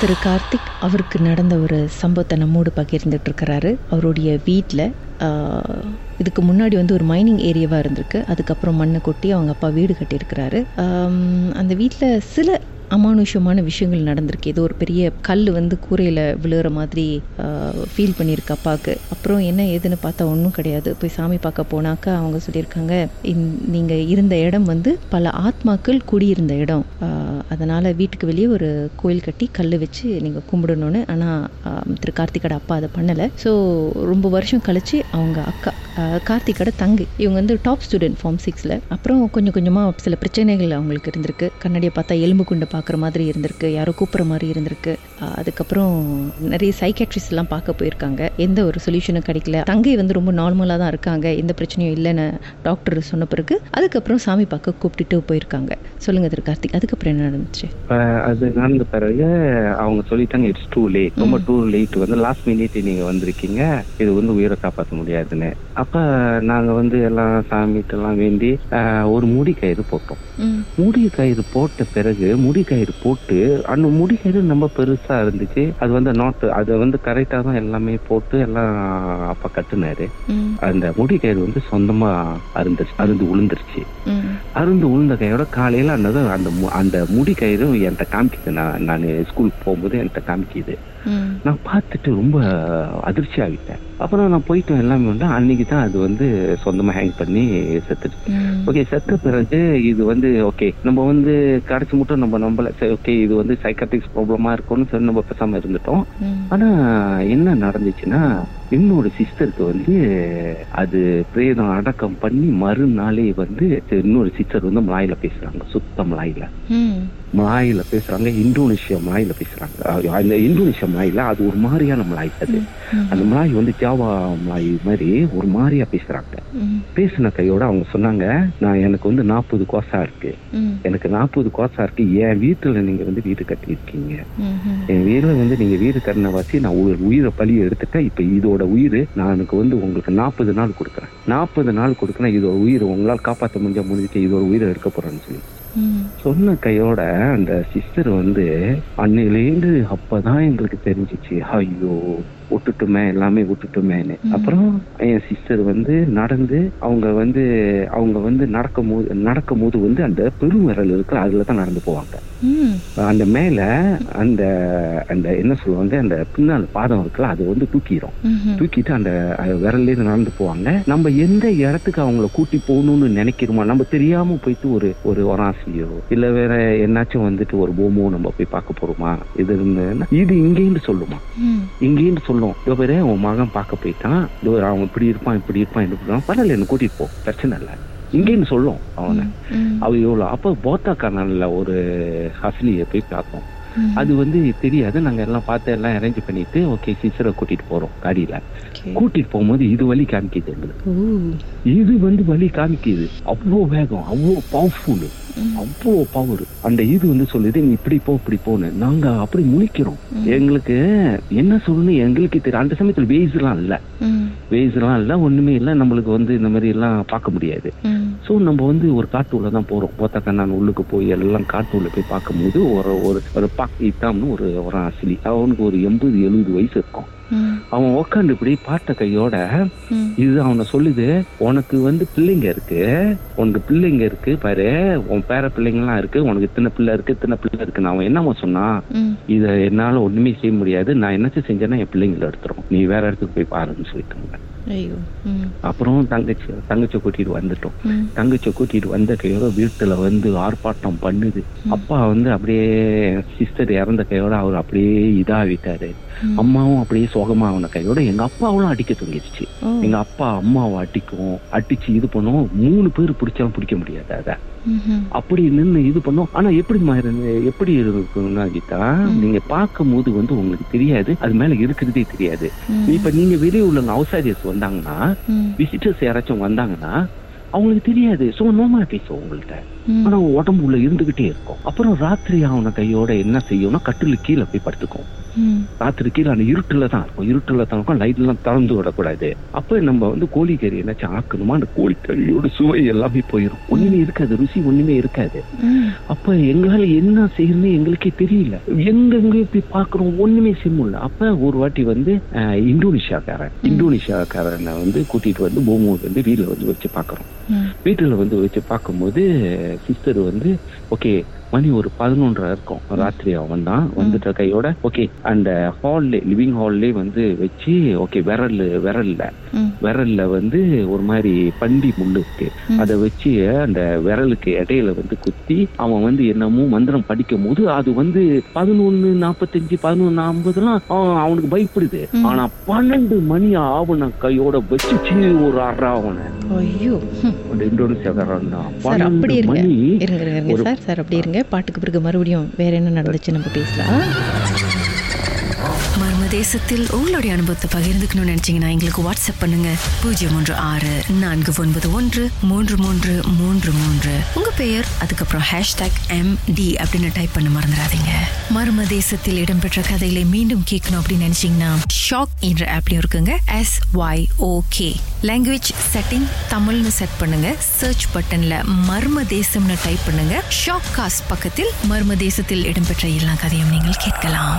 திரு கார்த்திக் அவருக்கு நடந்த ஒரு சம்பவத்தை நம்மோடு பகிர்ந்துட்டு இருக்கிறாரு. அவருடைய வீட்டில் இதுக்கு முன்னாடி வந்து ஒரு மைனிங் ஏரியாவாக இருந்திருக்கு. அதுக்கப்புறம் மண்ணை கொட்டி அவங்க அப்பா வீடு கட்டியிருக்கிறாரு. அந்த வீட்டில் சில அமானுஷமான விஷயங்கள் நடந்திருக்கு. ஏதோ ஒரு பெரிய கல் வந்து கூரையில் விழுகிற மாதிரி ஃபீல் பண்ணியிருக்கு அப்பாவுக்கு. அப்புறம் என்ன ஏதுன்னு பார்த்தா ஒன்றும் கிடையாது. போய் சாமி பார்க்க போனாக்கா அவங்க சொல்லியிருக்காங்க, நீங்கள் இருந்த இடம் வந்து பல ஆத்மாக்கள் குடியிருந்த இடம், அதனால் வீட்டுக்கு வெளியே ஒரு கோயில் கட்டி கல் வச்சு நீங்கள் கும்பிடணும்னு. ஆனால் திரு கார்த்திகோட அப்பா அதை பண்ணலை. ஸோ ரொம்ப வருஷம் கழித்து அவங்க அக்கா கார்த்திகோட தங்கி, இவங்க வந்து டாப் ஸ்டூடெண்ட் ஃபார்ம் 6ல். அப்புறம் கொஞ்சம் கொஞ்சமாக சில பிரச்சனைகள் அவங்களுக்கு இருந்திருக்கு. கண்ணாடியை பார்த்தா எலும்பு குண்டை பார்க்குற மாதிரி இருந்திருக்கு, யாரோ கூப்பிட்ற மாதிரி இருந்திருக்கு. அதுக்கப்புறம் நிறைய சைக்காட்ரிஸ்ட் எல்லாம் பார்க்க போயிருக்காங்க. எந்த ஒரு சொல்யூஷனும் கிடைக்கல. தங்கை வந்து ரொம்ப நார்மலாக தான் இருக்காங்க, எந்த பிரச்சனையும் இல்லைன்னு டாக்டர் சொன்ன பிறகு அதுக்கப்புறம் சாமி பார்க்க கூப்பிட்டுட்டு போயிருக்காங்க. சொல்லுங்க திரு கார்த்திக், அதுக்கப்புறம் என்ன நடந்துச்சு? அது நடந்த பிறகு அவங்க சொல்லிட்டாங்க, இட்ஸ் டூ லேட், ரொம்ப டூ லேட், வந்து லாஸ்ட் மினிட் நீங்க வந்திருக்கீங்க, இது வந்து உயிரை காப்பாற்ற முடியாதுன்னு. அப்ப நாங்க வந்து எல்லாம் சாமிட்டெல்லாம் வேண்டி ஒரு முடி கயிறு போட்டோம். முடி கயிறு போட்ட பிறகு முடி கயிறு போட்டு அந்த முடி கயிறு நம்ம பெருசா இருந்துச்சு. அது வந்து நாட்டு அதை வந்து கரெக்டா தான் எல்லாமே போட்டு எல்லாம் அப்ப கட்டுனாரு. அந்த முடி கயிறு வந்து சொந்தமா அருந்து விழுந்துருச்சு. அருந்து விழுந்த கையோட காலையில அந்த முடி கயிறு என்கிட்ட காமிக்குது. நான் ஸ்கூலுக்கு போகும்போது என்கிட்ட காமிக்குது. நான் பார்த்துட்டு ரொம்ப அதிர்ச்சி ஆகிட்டேன். அப்புறம் நான் போயிட்டோம் எல்லாமே உண்டு. அன்னைக்கு தான் அது வந்து சொந்தமா ஹேங் பண்ணி செத்துட்டு. ஓகே, செத்த பிறகு இது வந்து ஓகே நம்ம வந்து கடைச்சி மட்டும் நம்ம நம்பல. சரி ஓகே, இது வந்து சைக்காட்ரிக் ப்ராப்ளமா இருக்கும்னு சொல்லி நம்ம பேசாம இருந்துட்டோம். ஆனா என்ன நடந்துச்சுன்னா, என்னோட சிஸ்டருக்கு வந்து அது பிரேதம் அடக்கம் பண்ணி மறுநாளே வந்து இன்னொரு சிஸ்டர் வந்து மலாயில பேசுறாங்க, சுத்த மலாயில பேசுறாங்க, இந்தோனேஷியா மலாயில பேசுறாங்க. அந்த இந்தோனேஷியா மலாயில அது ஒரு மாதிரியான மலாய். அது அந்த மலாய் வந்து ஜாவா மலாய் மாதிரி ஒரு மாதிரியா பேசுறாங்க. பேசின கையோட அவங்க சொன்னாங்க, நான் எனக்கு வந்து 40 கோசா இருக்கு, எனக்கு 40 கோசா இருக்கு, என் வீட்டுல நீங்க வந்து வீடு கட்டி இருக்கீங்க, என் வீட்டுல வந்து நீங்க வீடு கட்டின வச்சு நான் உயிரை பழி எடுத்துட்டேன். இப்ப இதோட உயிர் நான் எனக்கு வந்து உங்களுக்கு 40 நாள் கொடுக்குறேன். 40 நாள் கொடுக்குறேன், இதோட உயிர் உங்களால் காப்பாற்ற முடிஞ்சிட்டு இதோட உயிரை எடுக்க போறேன்னு சொல்லி சொன்ன கையோட அந்த சிஸ்டர் வந்து அன்னையிலேந்து அப்பதான் எங்களுக்கு தெரிஞ்சிச்சு, ஐயோ விட்டுட்டுமே, எல்லாமே விட்டுட்டுமேன்னு. அப்புறம் என் சிஸ்டர் வந்து நடந்து அவங்க வந்து நடக்கும் போது வந்து அந்த பெருவிரல் இருக்கு, அதுலதான் நடந்து போவாங்க. அந்த மேல அந்த அந்த என்ன சொல்லுவாங்க, அந்த பின்னால் பாதம் இருக்குல்ல, அது வந்து தூக்கிடும். தூக்கிட்டு அந்த விரல்ல இருந்து நடந்து போவாங்க. நம்ம எந்த இடத்துக்கு அவங்களை கூட்டி போகணும்னு நினைக்கிறோமோ, நம்ம தெரியாம போயிட்டு ஒரு ஒரு ஆசையோ இல்ல வேற என்னாச்சும் வந்துட்டு ஒரு போமோ நம்ம போய் பார்க்க போறோமா, இது இது இங்கேன்னு சொல்லுமா, இங்கேன்னு சொல்லும். இதோ பேரு உன் மகன் பார்க்க போயிட்டான், இதோ அவன் இப்படி இருப்பான் என்ன பண்ணுவான், பரவாயில்ல என்ன கூட்டிட்டு போ, பிரச்சனை இல்லை, இங்கேன்னு சொல்லும் அவனை. அவ எவ்வளோ அப்போ போத்தா கனால ஒரு ஹஸ்லியை போய் பார்த்தோம். அது வந்து தெரியாது, நாங்க எல்லாம் பார்த்து எல்லாம் அரேஞ்ச் பண்ணிட்டு ஓகே சிஸ்டரை கூட்டிட்டு போறோம். காடியில கூட்டிட்டு போகும்போது இது வலி காமிக்குது எங்களுக்கு. இது வந்து வலி காமிக்குது, அவ்வளோ வேகம், அவ்வளோ பவர்ஃபுல், அவ்வளோ பவர். அந்த இது வந்து சொல்லுது, நீ இப்படி போன்னு. நாங்க அப்படி முழிக்கிறோம். எங்களுக்கு என்ன சொல்லணும் எங்களுக்கு தெரியும். அந்த சமயத்துல வேஸ்லாம் இல்ல ஒண்ணுமே இல்ல, நம்மளுக்கு வந்து இந்த மாதிரி எல்லாம் பார்க்க முடியாது. சோ நம்ம வந்து ஒரு காட்டுக்குள்ள தான் போறோம். போத்தாக்கா நான் உள்ளுக்கு போய் எல்லாம் காட்டுக்குள்ள போய் பார்க்கும் போது ஒரு பாக்கிட்டாம்னு ஒரு அசிலி, அவனுக்கு ஒரு 80-70 வயசு இருக்கும். அவன் உக்காண்டு இப்படி பார்த்த கையோட இது அவனை சொல்லுது, உனக்கு வந்து பிள்ளைங்க இருக்கு பாரு, உன் பேர பிள்ளைங்க எல்லாம் இருக்கு, உனக்கு இத்தனை பிள்ளை இருக்கு. நான் அவன் என்னவா சொன்னா, இத என்னால ஒண்ணுமே செய்ய முடியாது, நான் என்னாச்சும் செஞ்சேன்னா என் பிள்ளைங்களை எடுத்துரும், நீ வேற இடத்துக்கு போய் பாருன்னு சொல்லிட்டாங்க. அப்புறம் தங்கச்ச கூட்டிட்டு வந்துட்டோம். தங்கச்ச கூட்டிட்டு வந்த கையோட வீட்டுல வந்து ஆர்ப்பாட்டம் பண்ணுது. அப்பா வந்து அப்படியே சிஸ்டர் இறந்த கையோட அவர் அப்படியே இதாகிட்டாரு. அம்மாவும் அப்படியே சோகமா ஆன கையோட எங்க அப்பாவெல்லாம் அடிக்க தூங்கிடுச்சு. எங்க அப்பா அம்மாவை அடிச்சு இது பண்ணும். 3 பேர் பிடிச்சாலும் பிடிக்க முடியாது. அத அப்படி நின்று இது பண்ணும். ஆனா எப்படி இருக்குன்னா கீதா, நீங்க பார்க்கும் போது வந்து உங்களுக்கு தெரியாது, அது மேல இருக்கிறதே தெரியாது. இப்ப நீங்க வெளியே உள்ள அவுட்சைடர்ஸ் வந்தாங்கன்னா, விசிட்டர்ஸ் யாராச்சும் வந்தாங்கன்னா அவங்களுக்கு தெரியாது. சோ நோமா பேசும் உங்கள்கிட்ட, ஆனா உடம்புல இருந்துகிட்டே இருக்கும். அப்புறம் ராத்திரி அவனை கையோட என்ன செய்யும்னா கட்டில் கீழே போய் படுத்துக்கும். ராத்திரி கீழே அந்த இருட்டுலதான் இருக்கும், இருட்டுலதான் இருக்கும், லைட் எல்லாம் திறந்து விடக்கூடாது. அப்ப நம்ம வந்து கோழிக்கறி என்னாச்சும் ஆக்கணுமா அந்த கோழிக்கறியோட சுவை எல்லாமே போயிடும், ஒண்ணுமே இருக்காது, ருசி ஒண்ணுமே இருக்காது. அப்ப எங்களால என்ன செய்யணும்னு எங்களுக்கே தெரியல, எங்கெங்க இப்படி பாக்குறோம், ஒண்ணுமே செய்யல. அப்ப ஒரு வாட்டி வந்து இந்தோனேஷியாக்காரனை வந்து கூட்டிட்டு வந்து போமோக்கு வந்து வீட்டுல வந்து வச்சு பாக்குறோம். வீட்டுல வந்து வச்சு பார்க்கும்போது சிஸ்டர் வந்து ஓகே மணி ஒரு 11:30 இருக்கும், ராத்திரி அவன் தான் வந்துட்ட கையோட ஓகே அந்த ஹால்லே லிவிங் ஹால்லே வந்து வச்சு ஓகே விரல்ல வந்து ஒரு மாதிரி பண்டி முள்ளு இருக்கு, அதை வச்சு அந்த விரலுக்கு இடையில வந்து குத்தி அவன் வந்து என்னமோ மந்திரம் படிக்கும் போது அது வந்து 11:45 11:50 அவனுக்கு பயப்படுது. ஆனா 12 மணி ஆவன கையோட வச்சு ஒரு அறா அவனை இருங்க. பாட்டுக்கு பிறகு மறுபடியும் வேற என்ன நடந்துச்சு நம்ம பேசலாம். மர்ம தேசத்தில் உங்களுடைய அனுபவத்தை பகிர்ந்துக்கணும்னு நினைச்சீங்கன்னா எங்களுக்கு வாட்ஸ்அப் பண்ணுங்க 036-491-3333. உங்க பெயர் அதுக்கப்புறம் #MD அப்படின்னு டைப் பண்ண மறந்துடாதீங்க. மர்ம தேசத்தில் இடம்பெற்ற கதைகளை மீண்டும் கேட்கணும் அப்படின்னு நினைச்சீங்கன்னா ஷாக் என்ற ஆப்லயும் இருக்குங்க. SYOK லாங்குவேஜ் செட்டிங் தமிழ்னு செட் பண்ணுங்க. சர்ச் பட்டன்ல மர்ம தேசம்னு டைப் பண்ணுங்க. ஷாக் காஸ்ட் பக்கத்தில் மர்ம தேசத்தில் இடம்பெற்ற எல்லா கதையும் நீங்கள் கேட்கலாம்.